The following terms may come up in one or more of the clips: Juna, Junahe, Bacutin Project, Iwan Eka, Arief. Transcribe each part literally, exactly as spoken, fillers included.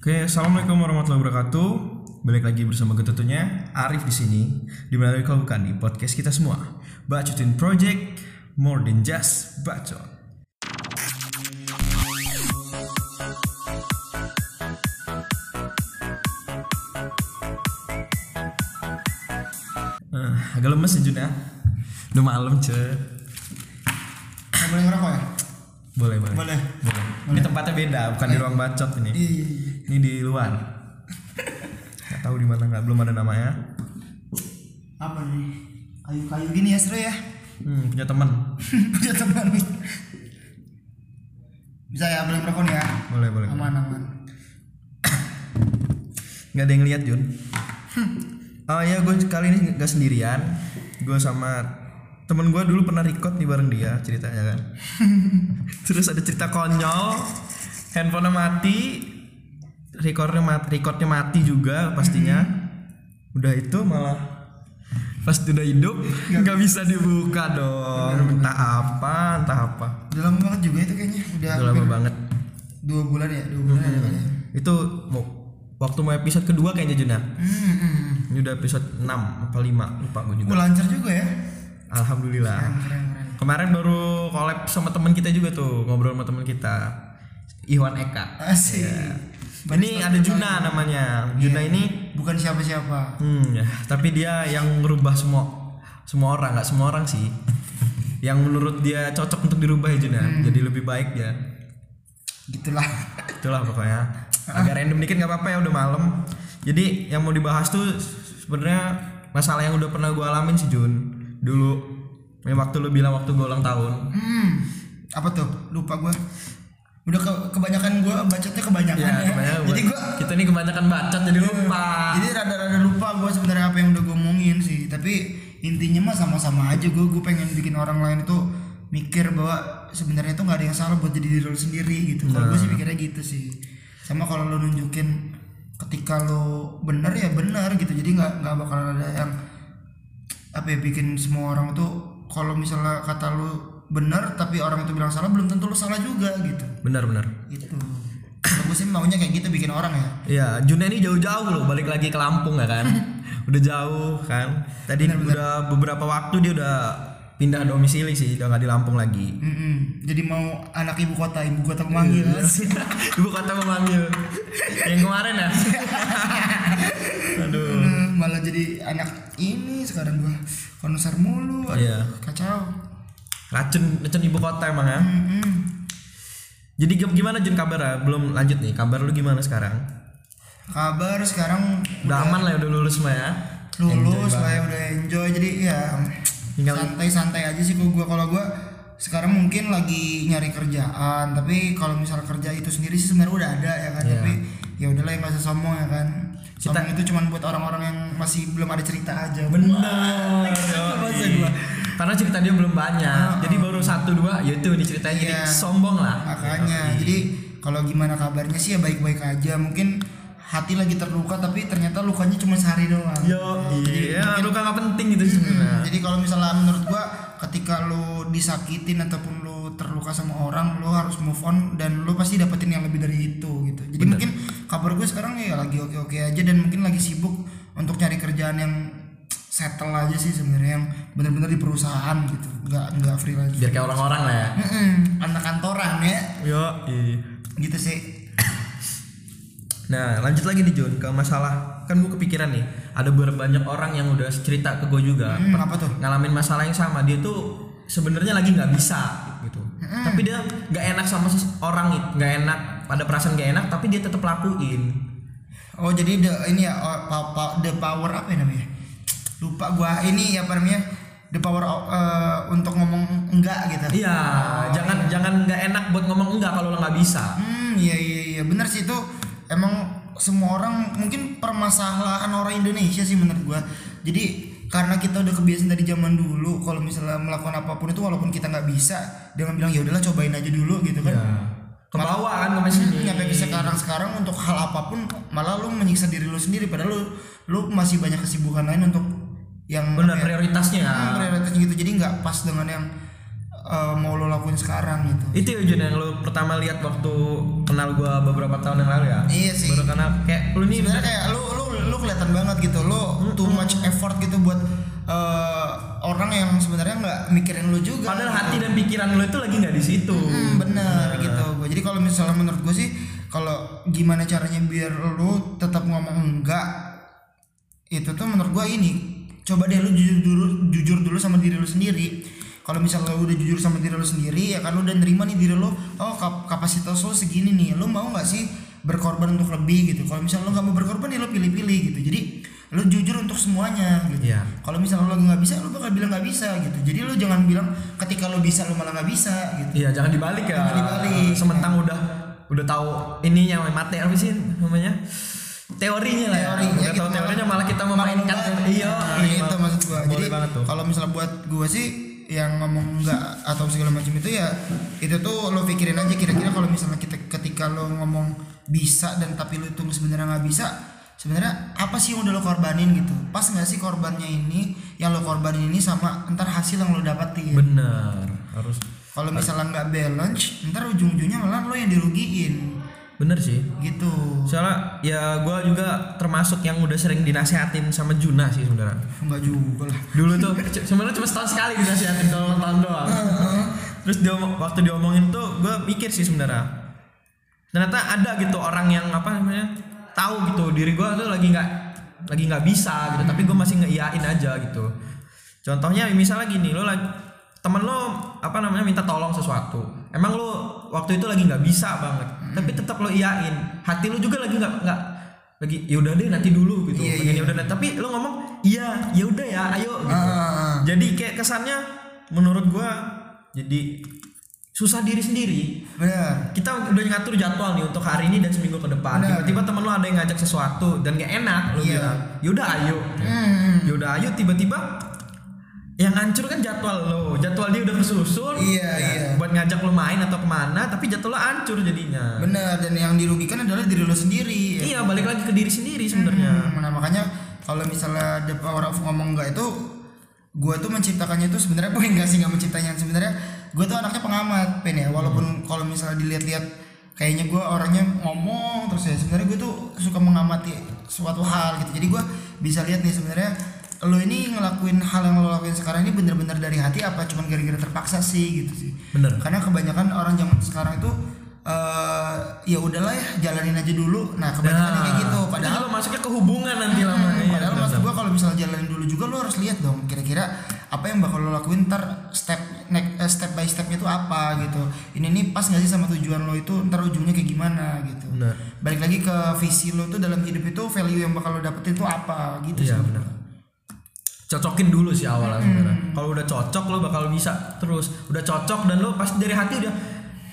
Oke, assalamualaikum warahmatullahi wabarakatuh. Balik lagi bersama gue tentunya Arief di sini. Di mana lagi kalau bukan di podcast kita semua, Bacutin Project, more than just bacot. Nah, agak lemes ya Juna. Udah malam cuy. Boleh ngerokok ya? Boleh boleh. Boleh. Boleh. Ini tempatnya beda, bukan eh. di ruang bacot ini. Iya. Ini di luar. Gak tahu di mana, nggak belum ada namanya. Apa nih? Kayu-kayu gini ya seru ya. Hmm, punya teman. Punya teman. Bisa ya, boleh ngerokok ya? Boleh boleh. Aman aman. Nggak ada yang lihat Jun. Oh iya, gue kali ini nggak sendirian. Gue sama temen gue dulu pernah record nih bareng dia ceritanya kan. Terus ada cerita konyol, handphonenya mati, recordnya mati, recordnya mati juga pastinya. Udah itu malah pas udah hidup nggak bisa dibuka dong. Bener, bener. Entah apa, entah apa. Udah lama banget juga itu kayaknya. Udah, udah lama banget. Dua bulan ya, dua bulan hmm. ya. Itu mau waktu mau episode kedua kayaknya Juna. Hmm. Ini udah episode enam apa lima lupa gue juga. Oh, lancar juga ya. Alhamdulillah. Keren, keren, keren. Kemarin baru collab sama teman kita juga tuh, ngobrol sama teman kita Iwan Eka. Asik. Ya. Ini ada Juna namanya. Yeah. Juna ini bukan siapa-siapa. Hmm, ya. Tapi dia yang ngerubah semua semua orang, nggak semua orang sih. Yang menurut dia cocok untuk dirubah ya Juna. Hmm. Jadi lebih baik ya. Gitulah. Itulah pokoknya. Agak random dikit nggak apa-apa ya, udah malam. Jadi yang mau dibahas tuh sebenarnya masalah yang udah pernah gue alamin sih Jun. Dulu, ya waktu lu bilang waktu gue ulang tahun. Hmm, apa tuh? Lupa gue. Udah ke, kebanyakan gue bacotnya kebanyakan ya. ya. Kebanyakan jadi gue kita nih kebanyakan bacot jadi lupa. Jadi rada-rada lupa gue sebenarnya apa yang udah gue omongin sih. Tapi intinya mah sama-sama aja. Gue gue pengen bikin orang lain itu mikir bahwa sebenarnya tuh nggak ada yang salah buat jadi diri lu sendiri gitu. Kalau nah. gue sih pikirnya gitu sih. Sama kalau lu nunjukin ketika lu benar ya benar gitu. Jadi nggak nggak bakal ada yang apa ya, bikin semua orang tuh kalau misalnya kata lu benar tapi orang itu bilang salah belum tentu lu salah juga gitu. Benar-benar. Itu. Gue sih maunya kayak gitu bikin orang ya. Iya, Juna ini jauh-jauh loh balik lagi ke Lampung ya kan. Udah jauh kan. Tadi bener, udah bener. beberapa waktu dia udah pindah domisili sih, udah nggak di Lampung lagi. Mm-mm. Jadi mau anak ibu kota, ibu kota memanggil. Ibu kota memanggil. Yang kemarin ya. Aduh. Malah jadi anak ini sekarang gua konser mulu. Aduh, yeah. Kacau. Racun racun ibu kota emang ya. Mm-hmm. Jadi gimana Jun kabar? Belum lanjut nih. Kabar lu gimana sekarang? Kabar sekarang udah aman lah, udah lulus mah ya. Lulus lah ya, udah enjoy. Jadi ya tinggal santai-santai aja sih kalau gua kalau gua sekarang mungkin lagi nyari kerjaan, tapi kalau misal kerja itu sendiri sih sebenarnya udah ada ya kan. Yeah. Tapi ya udahlah yang enggak usah sombong ya kan. Sombong itu cuma buat orang-orang yang masih belum ada cerita aja. Benar. Karena cerita dia belum banyak. Oh, jadi oh. baru satu dua ya itu diceritain yeah. jadi sombong lah. Makanya. Jadi kalau gimana kabarnya sih ya baik-baik aja. Mungkin hati lagi terluka tapi ternyata lukanya cuma sehari doang. Yo, iya. Mungkin, luka enggak penting gitu mm, sebenarnya. Jadi kalau misalnya menurut gua ketika lu disakitin ataupun lu terluka sama orang, lu harus move on dan lu pasti dapetin yang lebih dari itu gitu. Jadi bener. Mungkin kabar gue sekarang ya lagi oke-oke aja dan mungkin lagi sibuk untuk nyari kerjaan yang settle aja sih sebenarnya, yang benar-benar di perusahaan gitu. Enggak enggak freelance. Biar kayak orang-orang lah ya. Heeh, anak kantoran ya. Yo, iya. Gitu sih. Nah, lanjut lagi nih Jun ke masalah. Kan gue kepikiran nih, ada banyak orang yang udah cerita ke gue juga. Hmm, kenapa tuh? Ngalamin masalah yang sama. Dia tuh sebenarnya lagi nggak bisa gitu. Hmm. Tapi dia nggak enak sama orang, nggak enak pada perasaan nggak enak, tapi dia tetap lakuin. Oh jadi the ini ya the power apa ya namanya? Lupa gua ini apa namanya? The power uh, untuk ngomong enggak gitu. Iya, oh, jangan iya. jangan nggak enak buat ngomong enggak kalau lo nggak bisa. Hmm, iya iya iya benar sih itu emang semua orang mungkin permasalahan orang Indonesia sih menurut gua. Jadi karena kita udah kebiasaan dari zaman dulu kalau misalnya melakukan apapun itu walaupun kita nggak bisa dia bilang ya udahlah cobain aja dulu gitu kan. Ya. Kebawa kan sampai sini. Nyampe ke sekarang-sekarang untuk hal apapun malah lu menyiksa diri lu sendiri padahal lu lu masih banyak kesibukan lain untuk yang benar prioritasnya. Ya, prioritasnya gitu. Jadi nggak pas dengan yang uh, mau lo lakuin sekarang gitu. Itu ya Jun yang lo pertama lihat waktu kenal gue beberapa tahun yang lalu ya. Iya sih. Baru kenal kayak lo nih. Sebenarnya kayak lo lo lo kelihatan banget gitu lo too much effort gitu buat uh, orang yang sebenarnya nggak mikirin lo juga. Padahal hati dan pikiran lo itu lagi nggak di situ. Hmm, bener nah. gitu. Jadi kalau misalnya menurut gue sih kalau gimana caranya biar lo tetap ngomong enggak itu tuh menurut gue ini coba deh lo jujur dulu jujur dulu sama diri lo sendiri. Kalau misalnya lo udah jujur sama diri lo sendiri, ya kan lo udah nerima nih diri lo, oh kapasitas lo segini nih, lo mau nggak sih berkorban untuk lebih gitu. Kalau misalnya lo nggak mau berkorban, ya lo pilih-pilih gitu. Jadi lo jujur untuk semuanya gitu. Yeah. Kalau misalnya lo nggak bisa, lo bakal bilang nggak bisa gitu. Jadi lo jangan bilang ketika lo bisa lo malah nggak bisa gitu. Iya, yeah, jangan dibalik ya. Jangan dibalik. Sementang ya. udah udah tahu ininya materi apa sih namanya? Teorinya lah ya, nggak tahu teorinya malah kita memainkan. Iya, itu maksud gua. Jadi kalau misalnya buat gua sih yang ngomong enggak atau segala macam itu ya itu tuh lo pikirin aja kira-kira kalau misalnya kita ketika lo ngomong bisa dan tapi lo itu sebenarnya nggak bisa, sebenarnya apa sih yang udah lo korbanin gitu, pas nggak sih korbannya ini yang lo korbanin ini sama ntar hasil yang lo dapetin. Bener, harus. Kalau misalnya nggak balance ntar ujung-ujungnya malah lo yang dirugiin. Bener sih gitu. Soalnya ya gue juga termasuk yang udah sering dinasehatin sama Juna sih sebenarnya. Enggak juga lah. Dulu tuh sebenarnya cuma setahun sekali dinasehatin, tahun tahun doang. Terus dia waktu diomongin tuh gue mikir sih sebenarnya. Ternyata ada gitu orang yang apa namanya tahu gitu diri gue tuh lagi nggak lagi nggak bisa gitu, tapi gue masih ngeiyain aja gitu. Contohnya misalnya gini, lo lagi temen lo apa namanya minta tolong sesuatu, emang lo waktu itu lagi nggak bisa banget. Tapi tetap lo iyain, hati lo juga lagi nggak nggak lagi ya udah deh nanti dulu gitu, yeah, pengen yeah. Yaudah, tapi lo ngomong iya ya udah ya ayo gitu. Uh. Jadi kayak kesannya menurut gua jadi susah diri sendiri. Bener. Kita udah ngatur jadwal nih untuk hari ini dan seminggu ke depan. Bener. Tiba-tiba temen lo ada yang ngajak sesuatu dan gak enak, lo bilang yeah. ya udah ayo, hmm. ya udah ayo, tiba-tiba yang hancur kan jadwal lo, jadwal dia udah kesusun, iya, ya, iya. buat ngajak lo main atau kemana, tapi jadwal lo hancur jadinya. Bener, dan yang dirugikan adalah diri lo sendiri. Iya, ya. Balik lagi ke diri sendiri sebenarnya. Hmm, nah makanya kalau misalnya the power of ngomong enggak itu, gue tuh menciptakannya itu sebenarnya gue enggak sih nggak menciptanya sebenarnya, gue tuh anaknya pengamat, pen ya. Walaupun hmm. kalau misalnya dilihat-lihat, kayaknya gue orangnya ngomong terus ya. Sebenarnya gue tuh suka mengamati suatu hal gitu. Jadi gue bisa lihat nih sebenarnya. Lo ini ngelakuin hal yang lo lakuin sekarang ini bener-bener dari hati apa cuman gara-gara terpaksa sih gitu sih. Bener. Karena kebanyakan orang zaman sekarang itu uh, ya udahlah ya jalanin aja dulu. Nah kebanyakan nah, kayak gitu. Padahal lo masuknya ke hubungan nanti lama. Hmm, padahal ya, maksud gue kalau misalnya jalanin dulu juga lo harus lihat dong kira-kira apa yang bakal lo lakuin ntar step next step by stepnya itu apa gitu. Ini nih pas nggak sih sama tujuan lo itu ntar ujungnya kayak gimana gitu. Bener. Balik lagi ke visi lo tuh dalam hidup itu value yang bakal lo dapetin itu apa gitu ya, sih. Bener. Cocokin dulu sih awalnya sebenarnya. Hmm. Kalau udah cocok lo bakal bisa terus. Udah cocok dan lo pasti dari hati udah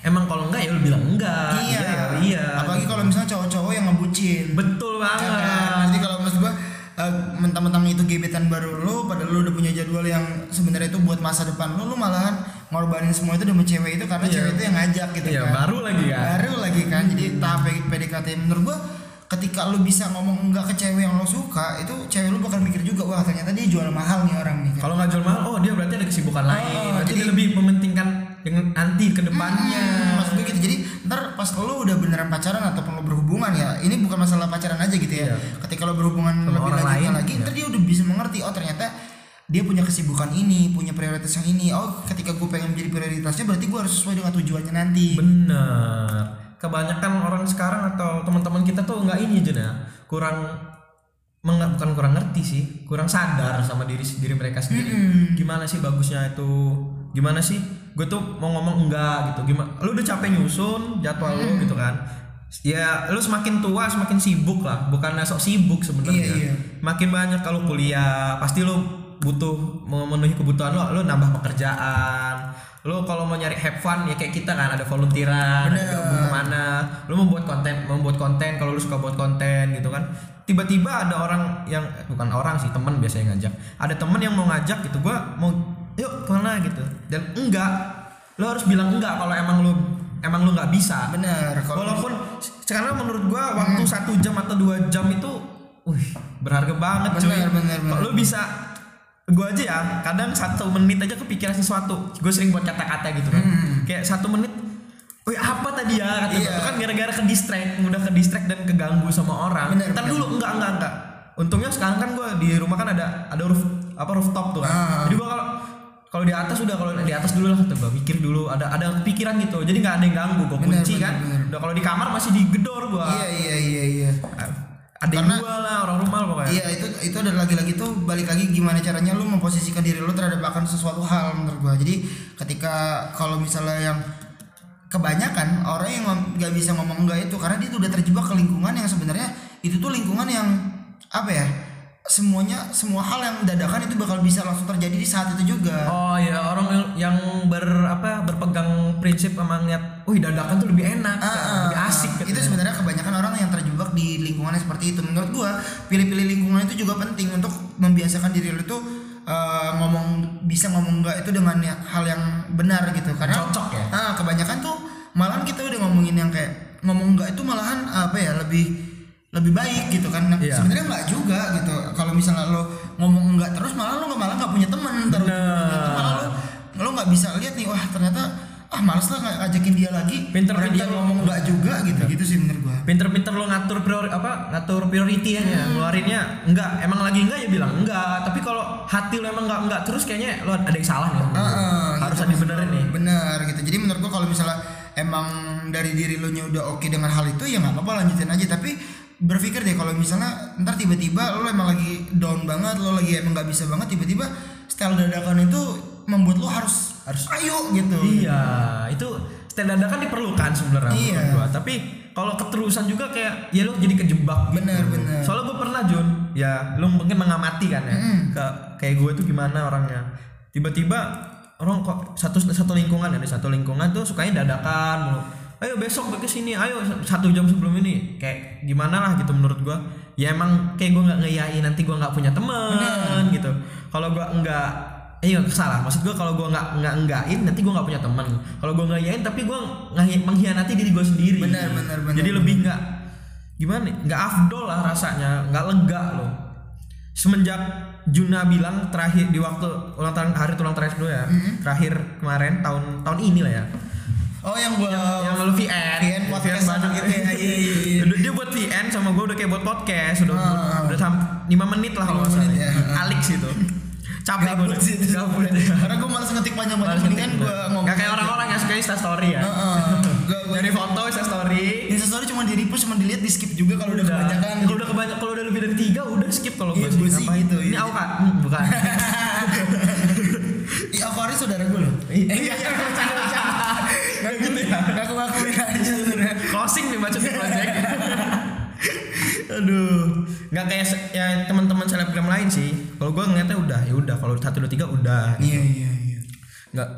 emang kalau enggak ya lo bilang enggak. Iya. Ya, iya. Apalagi kalau misalnya cowok-cowok yang ngebucin. Betul banget. Ya, kan? Nanti kalau maksud gua uh, mentang-mentang itu gebetan baru lo padahal lo udah punya jadwal yang sebenarnya itu buat masa depan lo, lo malahan ngorbanin semua itu demi cewek itu karena yeah. cewek itu yang ngajak gitu yeah, kan. Baru lagi kan. Baru lagi kan. Jadi tahap P D K T menurut gua ketika lu bisa ngomong enggak ke cewek yang lo suka, itu cewek lu bakal mikir juga, wah ternyata dia jual mahal nih orang nih. Kalau nggak jual mahal, oh dia berarti ada kesibukan oh, lain. Berarti jadi, dia lebih mementingkan dengan nanti ke depannya. Hmm, maksud gue gitu. Jadi ntar pas lo udah beneran pacaran ataupun lo berhubungan ya, ini bukan masalah pacaran aja gitu ya. Iya. Ketika lo berhubungan sama lebih lanjut lagi, lain, lagi iya. ntar dia udah bisa mengerti, oh ternyata dia punya kesibukan ini, punya prioritas yang ini. Oh ketika gue pengen menjadi prioritasnya, berarti gue harus sesuai dengan tujuannya nanti. Bener. Kebanyakan orang sekarang atau teman-teman kita tuh nggak ini aja ya, kurang meng, bukan kurang ngerti sih, kurang sadar sama diri diri mereka sendiri. Mm-hmm. Gimana sih bagusnya itu? Gimana sih? Gue tuh mau ngomong enggak gitu. Gimana? Lu udah capek nyusun jadwal mm-hmm. lu gitu kan? Ya lu semakin tua semakin sibuk lah. Bukan sok sibuk sebenarnya. Iya, iya. Makin banyak kalau kuliah pasti lu butuh memenuhi kebutuhan lu, lu nambah pekerjaan. Lo kalau mau nyari have fun ya kayak kita kan ada volunteeran, ada mana, lo membuat konten, membuat konten kalau lo suka buat konten gitu kan. Tiba-tiba ada orang yang bukan orang sih, teman biasanya ngajak. Ada teman yang mau ngajak gitu, gua mau yuk kemana gitu. Dan enggak, lo harus bilang enggak kalau emang lo emang lo nggak bisa. Bener. Walaupun sekarang menurut gua waktu satu jam atau dua jam itu, wih berharga banget. Bener, cuy. Bener, bener. Lo bisa gue aja ya kadang satu menit aja kepikiran sesuatu. Gue sering buat kata-kata gitu kan. Hmm. Kayak satu menit, wih apa tadi ya kata iya. Itu kan gara-gara ke distract, mudah ke distract dan keganggu sama orang. Bener, ntar bener. Dulu enggak enggak enggak. Untungnya sekarang kan gue di rumah kan ada ada roof apa rooftop tuh kan. Ah. Jadi gue kalau kalau di atas udah kalau di atas dulu lah tuh gue mikir dulu ada ada pikiran gitu. Jadi nggak ada yang ganggu. Gue kunci bener, kan. Bener. Udah kalau di kamar masih digedor gue. Iya iya iya iya. Ada dua lah orang rumah pokoknya. Iya itu itu ada lagi-lagi tuh balik lagi gimana caranya lu memposisikan diri lu terhadap akan sesuatu hal menurut gua. Jadi ketika kalau misalnya yang kebanyakan orang yang nggak bisa ngomong enggak itu karena dia tuh udah terjebak ke lingkungan yang sebenarnya itu tuh lingkungan yang apa ya? Semuanya semua hal yang dadakan itu bakal bisa langsung terjadi di saat itu juga. Oh iya, orang yang ber apa berpegang prinsip sama ngeliat, "Wih, dadakan tuh lebih enak, ah, kan? Lebih asik." Gitu. Itu sebenarnya kebanyakan orang yang terjebak di lingkungannya seperti itu. Menurut gua, pilih-pilih lingkungan itu juga penting untuk membiasakan diri lu tuh uh, ngomong bisa ngomong enggak itu dengan hal yang benar gitu. Karena cocok ya. Ah, kebanyakan tuh malahan kita udah ngomongin yang kayak ngomong enggak itu malahan apa ya, lebih lebih baik gitu kan. Nah, yeah. Sebenarnya enggak juga gitu. Kalau misalnya lo ngomong enggak terus malah lo malah enggak punya teman terus. Nah. Malah lo lo enggak bisa lihat nih wah ternyata ah malas lah ngajakin dia lagi. Pinter-pinter dia ngomong enggak juga gitu. Gitu sih bener gua. Pinter-pinter lo ngatur priori apa? Ngatur priority ya. Hmm. Ngeluarinnya enggak, emang lagi enggak ya bilang enggak. Tapi kalau hati lo emang enggak enggak terus kayaknya lo ada yang salah nih. Uh, uh, Harus gitu, ada benerin nih. Bener gitu. Jadi menurut gua kalau misalnya emang dari diri lo nya udah oke okay dengan hal itu ya enggak apa-apa lanjutin aja tapi berpikir deh kalau misalnya ntar tiba-tiba lo emang lagi down banget, lo lagi emang nggak bisa banget, tiba-tiba style dadakan itu membuat lo harus harus ayo gitu. Iya, itu style dadakan diperlukan sebenarnya. Iya. Gua. Tapi kalau keterusan juga kayak ya lo jadi kejebak. Bener gitu. Bener. Soalnya gue pernah Jun, ya lo mungkin mengamati kan ya, mm. Ke, kayak gue tuh gimana orangnya. Tiba-tiba orang kok satu satu lingkungan ada ya, satu lingkungan tuh sukanya dadakan mulu. Ayo besok ke sini, ayo satu jam sebelum ini. Kayak gimana lah gitu menurut gua. Ya emang kayak gua enggak ngeyain nanti gua enggak punya teman gitu. Kalau gua enggak eh salah. Maksud gua kalau gua enggak enggak enggakin nanti gua enggak punya teman. Kalau gua ngeyain tapi gua mengkhianati diri gua sendiri. Benar, benar, benar. Jadi benar. Lebih enggak gimana? Enggak afdol lah rasanya, enggak lega loh. Semenjak Juna bilang terakhir di waktu ulang tahun hari ulang terakhir dulu ya. Mm-hmm. Terakhir kemarin tahun tahun inilah ya. Oh yang gua yang lalu V N, V N podcast banyak gitu ya. Dia buat V N sama gua udah kayak buat podcast, udah uh, udah lima menit lah kalau enggak salah. Ya. Alex itu. Capek gua udah gabut. Karena gua malas ngetik panjang-panjang mendingan gua ngomong. Enggak kayak orang-orang yang suka Insta story ya. Heeh. Dari foto Insta story. Insta story cuma di-repost, cuma dilihat, di-skip juga kalau udah kebanyakan. Kalau udah kebanyakan, kalau udah lebih dari tiga udah skip kalau gua sih. Apa itu? Ini Alkat, bukan. Iya, Alkat saudara gua loh. Iya. Nah gitu ya, aku ngakuin aja sebenernya closing nih Bacutin Project. Aduh, nggak kayak ya teman-teman selebgram lain sih. Kalau gue ngeliatnya udah ya udah, kalau satu dua tiga udah. Iya iya iya. Nggak.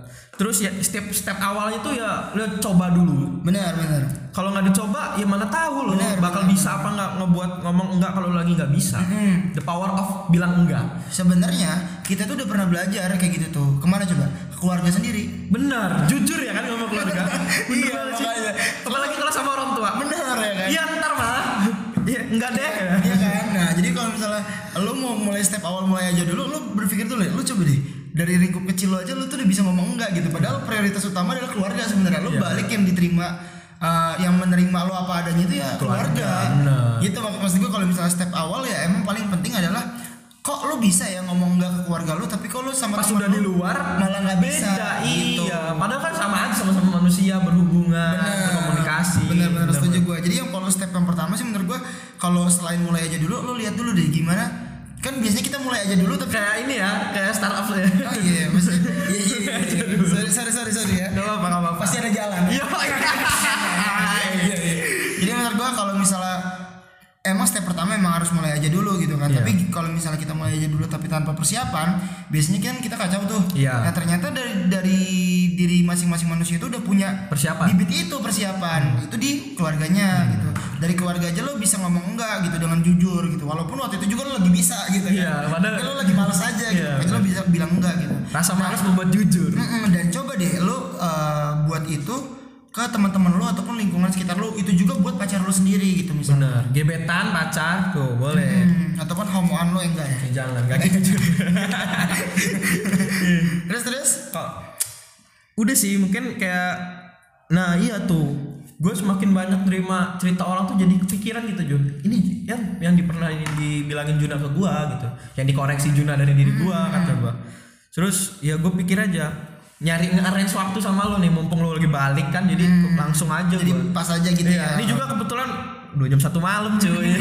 Terus ya step step awalnya tuh ya lo coba dulu. Benar benar. Kalau nggak dicoba ya mana tahu lo bakal bener, bisa bener. Apa nggak ngebuat ngomong enggak kalau lagi nggak bisa. Hmm. The power of bilang enggak. Sebenarnya kita tuh udah pernah belajar kayak gitu tuh. Kemana coba? Keluarga sendiri. Benar, jujur ya kan ngomong keluarga. Iya, makanya. Apalagi kalau sama orang tua. Benar ya kan? Iya, ntar malah. Iya, enggak deh. Iya kan? Nah, jadi kalau misalnya lu mau mulai step awal mulai aja dulu, lu berpikir dulu ya, lu coba deh. Dari lingkup kecil lu aja lu tuh udah bisa ngomong enggak gitu. Padahal prioritas utama adalah keluarga sebenarnya. Lu balik yang diterima uh, yang menerima lu apa adanya itu ya keluarga. Benar. Gitu maksud gua kalau misalnya step awal ya emang paling penting adalah kok lo bisa ya ngomong enggak ke keluarga lo tapi kok lo sama pas sudah di luar malah nggak bisa gitu. Iya, padahal kan sama aja sama-sama manusia berhubungan berkomunikasi. Benar-benar setuju gue. Jadi yang kalau step yang pertama sih menurut gue kalau selain mulai aja dulu lo lihat dulu deh gimana kan biasanya kita mulai aja dulu tapi kayak ini ya kayak startup ya. Oh iya maksudnya iya iya sorry sorry sorry sorry ya nggak apa nggak apa pasti ada jalan. Iya iya. Jadi menurut gue kalau misalnya emang step pertama emang harus mulai aja dulu gitu kan. Yeah. Tapi kalau misalnya kita mulai aja dulu tapi tanpa persiapan, biasanya kan kita kacau tuh. Yeah. Nah ternyata dari dari diri masing-masing manusia itu udah punya persiapan. Bibit itu persiapan. Itu di keluarganya. Mm. Gitu. Dari keluarga aja lo bisa ngomong enggak gitu dengan jujur gitu. Walaupun waktu itu juga lo lagi bisa gitu. Yeah, kan. Padahal lo lagi malas aja. Yeah, gitu. Kan lo bisa bilang enggak gitu. Rasa malas nah, membuat jujur. Dan coba deh lo uh, buat itu ke teman-teman lu ataupun lingkungan sekitar lu itu juga buat pacar lu sendiri gitu misalnya. Bener. Gebetan pacar tuh boleh. Hmm, ataupun homoan lo enggak ya? Jangan, enggak gitu. Terus terus? Kok udah sih mungkin kayak, nah iya tuh, gue semakin banyak terima cerita orang tuh jadi kepikiran gitu Jun. Ini yang yang dipernah dibilangin Juna ke gue gitu, yang dikoreksi Juna dari diri gue hmm. kata gue. Terus ya gue pikir aja nyari nge-arrange waktu sama lo nih, mumpung lo lagi balik kan, jadi hmm. langsung aja jadi gua. Pas aja gitu ya. Ini juga kebetulan udah jam satu malam cuy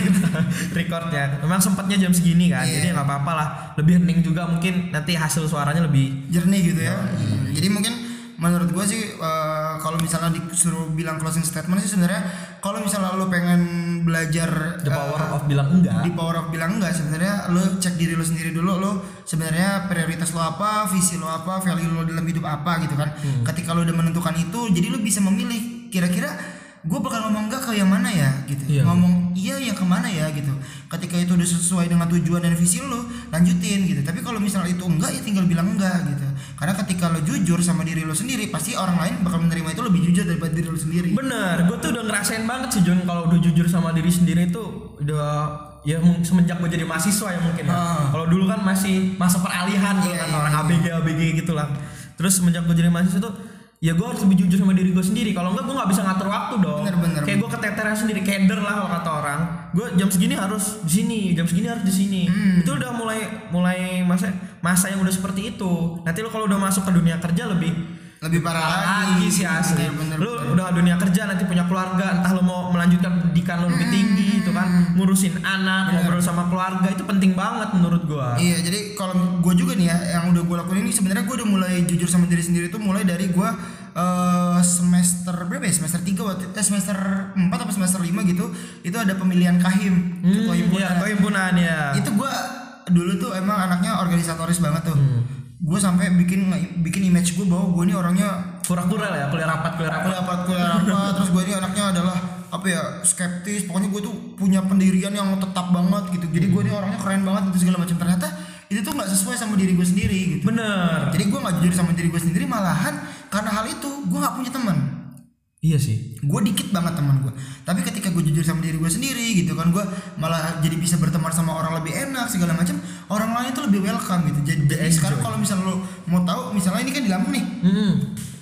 recordnya, memang sempatnya jam segini kan, yeah. Jadi nggak apa-apa lah, lebih hening juga mungkin nanti hasil suaranya lebih jernih gitu ya. hmm. Jadi mungkin menurut gue sih uh, kalau misalnya disuruh bilang closing statement sih sebenarnya kalau misalnya lo pengen belajar the power uh, of bilang enggak, di power of bilang enggak sebenarnya lo cek diri lo sendiri dulu, lo sebenarnya prioritas lo apa, visi lo apa, value lo dalam hidup apa gitu kan. hmm. Ketika lo udah menentukan itu, jadi lo bisa memilih kira-kira gue bakal ngomong enggak ke yang mana ya gitu, yeah. Ngomong iya yang kemana ya gitu. Ketika itu udah sesuai dengan tujuan dan visi lo, lanjutin gitu. Tapi kalau misalnya itu enggak, ya tinggal bilang enggak gitu. Karena ketika lo jujur sama diri lo sendiri, pasti orang lain bakal menerima itu lebih jujur daripada diri lo sendiri. Bener, gue tuh udah ngerasain banget sih John, kalau udah jujur sama diri sendiri itu udah, ya semenjak gue jadi mahasiswa ya mungkin ya. Uh. Kalau dulu kan masih masa peralihan gitu, yeah, kan, yeah, orang yeah. A B G A B G gitu lah. Terus semenjak gue jadi mahasiswa tuh ya gue harus lebih jujur sama diri gue sendiri. Kalau enggak gue nggak bisa ngatur waktu dong. Bener, bener, kayak gue keteteran sendiri, keder lah kalau kata orang. Gue jam segini harus di sini, jam segini harus di sini. Hmm. Itu udah mulai mulai masa masa yang udah seperti itu. Nanti lo kalau udah masuk ke dunia kerja lebih lebih parah lagi sih asli. Bener, bener, lo bener. Udah dunia kerja, nanti punya keluarga, entah lo mau melanjutkan pendidikan lo lebih tinggi hmm. itu kan, ngurusin anak, ngobrol sama keluarga itu penting banget menurut gue. Iya, jadi kalau gue juga nih ya, yang udah gue lakuin ini sebenarnya gue udah mulai jujur sama diri sendiri itu mulai dari gue uh, semester berapa ya? semester tiga waktu eh, semester empat atau semester lima gitu. Itu ada pemilihan kahim, hmm, ketua himpunan. Iya, ketua himpunan ya. Itu gue dulu tuh emang anaknya organisatoris banget tuh. Hmm. Gue sampai bikin bikin image gue bahwa gue ini orangnya kurang-kurang lah ya, kuliah rapat kuliah rapat kuliah rapat, kuliah rapat. Terus gue ini anaknya adalah apa ya, skeptis, pokoknya gue tuh punya pendirian yang tetap banget gitu. Jadi gue ini orangnya keren banget gitu segala macam, ternyata itu tuh nggak sesuai sama diri gue sendiri gitu. Bener, jadi gue nggak jujur sama diri gue sendiri, malahan karena hal itu gue nggak punya teman. Iya sih, gue dikit banget teman gue. Tapi ketika gue jujur sama diri gue sendiri gitu kan, gue malah jadi bisa berteman sama orang lebih enak segala macam. Orang lain itu lebih welcome gitu. Jadi enjoy. Sekarang kalau misalnya lo mau tahu, misalnya ini kan di Lampung nih, hmm.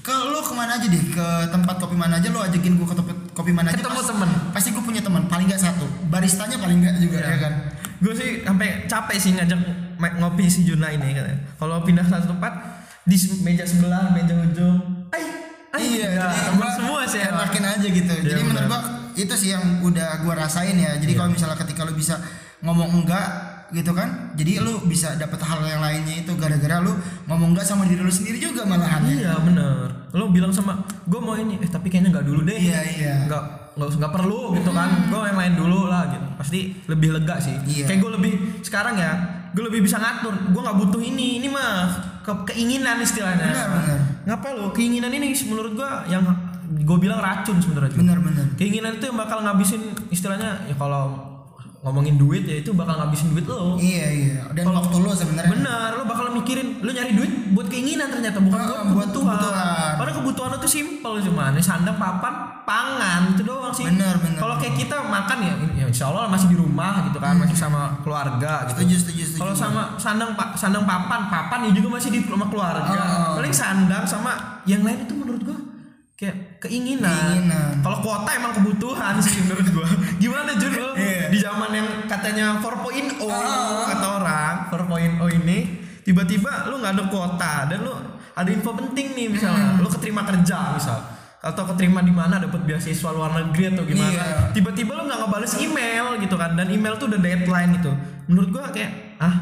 ke lo kemana aja deh, ke tempat kopi mana aja, lo ajakin gue ke tempat kopi mana aja, ketemu teman. Pasti gue punya teman, paling nggak satu. Baristanya paling nggak juga ya, ya kan. Gue sih sampai capek sih ngajak ngopi si Juna ini katanya. Kalau pindah satu tempat di meja sebelah, meja ujung, ay. Iya, ya, teman semua sih enakin aja gitu. Ya, jadi menurut gua itu sih yang udah gua rasain ya. Jadi ya, kalau misalnya ketika lu bisa ngomong enggak gitu kan, jadi lu bisa dapet hal yang lainnya itu gara-gara lu ngomong enggak sama diri lu sendiri juga malahan. Iya, benar. Lu bilang sama gua mau ini, eh tapi kayaknya enggak dulu deh. Iya, iya. Enggak, enggak usah, enggak perlu gitu kan. Hmm. Gua yang lain dulu lah gitu. Pasti lebih lega sih. Iya. Kayak gua lebih sekarang ya, gua lebih bisa ngatur. Gua enggak butuh ini, ini mah keinginan istilahnya. Benar, benar. Ngapa lo? Keinginan ini menurut gua yang gua bilang racun sebenarnya. Benar, benar. Keinginan itu yang bakal ngabisin istilahnya, ya kalau ngomongin duit ya itu bakal ngabisin duit lo. Iya, iya. Dan kalo, waktu lo sebenarnya. Benar, lo bakal mikirin lo nyari duit buat keinginan ternyata bukan uh, buat kebutuhan. kebutuhan. Padahal kebutuhan lo tuh simpel cuman sandang, papan, pangan itu doang sih. Benar, benar. Kalau kayak kita makan ya, ya insyaallah masih di rumah gitu kan, hmm. masih sama keluarga gitu. Setuju, setuju, setuju. Kalau sama sandang, pa, sandang papan, papan ya juga masih di rumah keluarga. Oh. Paling sandang sama yang lain itu menurut gua kayak keinginan. keinginan. Kalau kuota emang kebutuhan sih menurut gua. Gimana Jun lo? Yeah. Di zaman yang katanya empat titik nol oh. kata orang, empat titik nol ini tiba-tiba lu enggak ada kuota dan lu ada info penting nih misalnya, hmm. lu keterima kerja misal atau keterima di mana, dapat beasiswa luar negeri atau gimana. Yeah. Tiba-tiba lu enggak ngebales email gitu kan, dan email tuh udah deadline gitu. Menurut gua kayak ah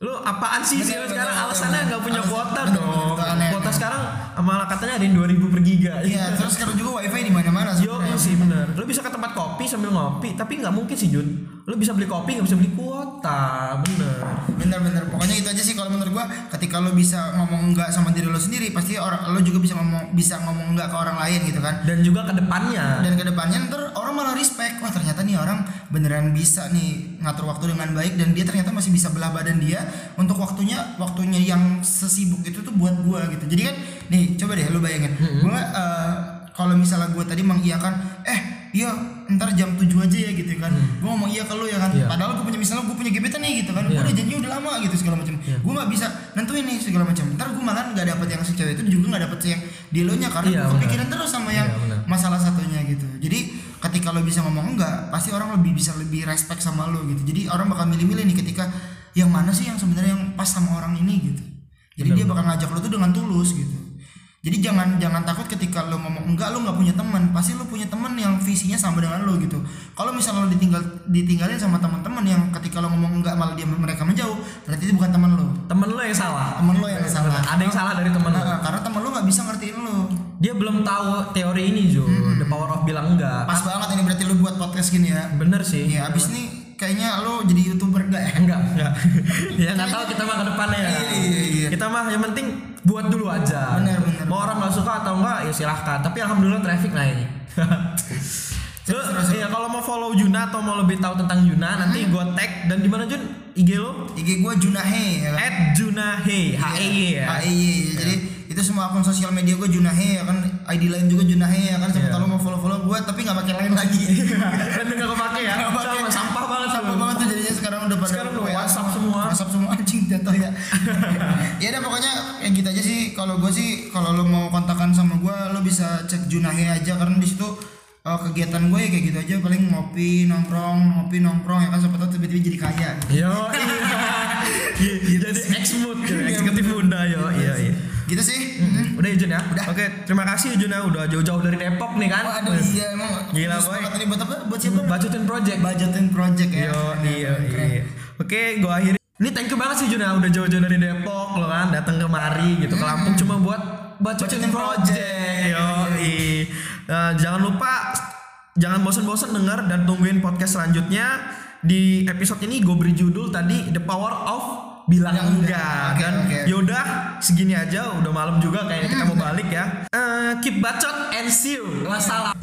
lu apaan sih sih sekarang, alasannya nggak punya kuota dong. Kuota sekarang malah katanya ada yang dua ribu per giga. Iya, terus sekarang juga wifi di mana-mana. Yo sih bener. Lu bisa ke tempat kopi sambil ngopi, tapi nggak mungkin sih Jun. Lu bisa beli kopi nggak bisa beli kuota, bener. Bener-bener. Pokoknya itu aja sih kalau menurut gua. Ketika lu bisa ngomong enggak sama diri lu sendiri, pasti orang lu juga bisa ngomong bisa ngomong enggak ke orang lain gitu kan. Dan juga ke depannya. Dan ke depannya ntar orang malah respect. Wah ternyata nih orang beneran bisa nih ngatur waktu dengan baik, dan dia ternyata masih bisa belah badan dia untuk waktunya waktunya yang sesibuk itu tuh buat gua gitu. Jadi kan nih coba deh lu bayangin, mm-hmm. gua uh, kalau misalnya gua tadi mengiyakan eh iya ntar jam tujuh aja ya gitu kan. hmm. Gue ngomong iya ke lu ya kan, yeah. padahal gue punya, misalnya gue punya gebetan nih gitu kan, yeah. gue udah janji udah lama gitu segala macam, yeah. gue nggak bisa nentuin nih segala macam. Ntar gue malah nggak dapet yang si cewek itu, juga nggak dapet yang di lo nya karena yeah, kepikiran terus sama yang yeah, masalah satunya gitu. Jadi ketika lo bisa ngomong enggak, pasti orang lebih bisa lebih respect sama lo gitu. Jadi orang bakal milih-milih nih ketika yang mana sih yang sebenarnya yang pas sama orang ini gitu. Jadi bener, dia bakal ngajak lo tuh dengan tulus gitu. Jadi jangan jangan takut ketika lo ngomong enggak, lo nggak punya teman. Pasti lo punya teman yang visinya sama dengan lo gitu. Kalau misalnya lo ditinggal ditinggalin sama teman-teman yang ketika lo ngomong enggak malah dia mereka menjauh, berarti itu bukan teman lo. Teman lo yang salah. Teman lo yang salah. Ada yang salah dari teman lo. Nah, karena teman lo nggak bisa ngertiin lo. Dia belum tahu teori ini, Jo. Hmm. The power of bilang enggak. Pas banget ini berarti lo buat podcast gini ya. Bener sih. Ya abis ini kayaknya lo jadi YouTuber enggak ya? Enggak, enggak. Ya enggak tahu kita mah ke depannya ya. Iya, iya, iya. Kita mah yang penting buat dulu aja. Bener, bener. Mau orang enggak suka atau enggak ya silahkan, tapi alhamdulillah traffic naik. Lu ya kalau mau follow Juna atau mau lebih tahu tentang Juna, hmm. nanti gue tag dan di mana Jun? I G lo? I G gue Junahe ya kan? et Junahe H E Y ya. H E Y. Jadi itu semua akun sosial media gue Junahe ya kan. I D lain juga Junahe ya kan. Siapa tahu mau follow-follow gue tapi enggak pakai lain lagi. Dan enggak kepake ya. Sama sampah banget, sampah banget tuh jadinya sekarang udah pada WhatsApp semua. WhatsApp semua anjing jatuh ya. Ya udah pokoknya kayak gitu aja sih. Kalau gue sih kalau lo mau kontakan sama gue lo bisa cek Junahe aja karena di situ oh, kegiatan gue ya kayak gitu aja, paling ngopi, nongkrong, ngopi, nongkrong ya kan, siapa tau tiba-tiba jadi kaya gitu. Yo, iya. Jadi ex-mood, eksekutif muda, yo, iya, iya. Gitu sih. Mm-hmm. Udah ya Jun ya? Udah. Oke, terima kasih Juna udah jauh-jauh dari Depok nih kan. Waduh, iya emang. Gila boy. Tadi buat apa? Buat siapa? Bacutin Project. Bacutin Project ya. Yo, iya, iya. Oke, gue akhiri. Ini thank you banget sih Juna udah jauh-jauh dari Depok lo kan, datang kemari gitu, ke Lampung cuma buat Bacutin Project. Yo, iya. Nah, jangan lupa, jangan bosan-bosan dengar dan tungguin podcast selanjutnya. Di episode ini gue beri judul tadi The Power of Bilang Enggak. Dan okay, okay. Yaudah segini aja, udah malam juga kayaknya, kita mau balik ya. uh, Keep bacot and see you. Wassalam.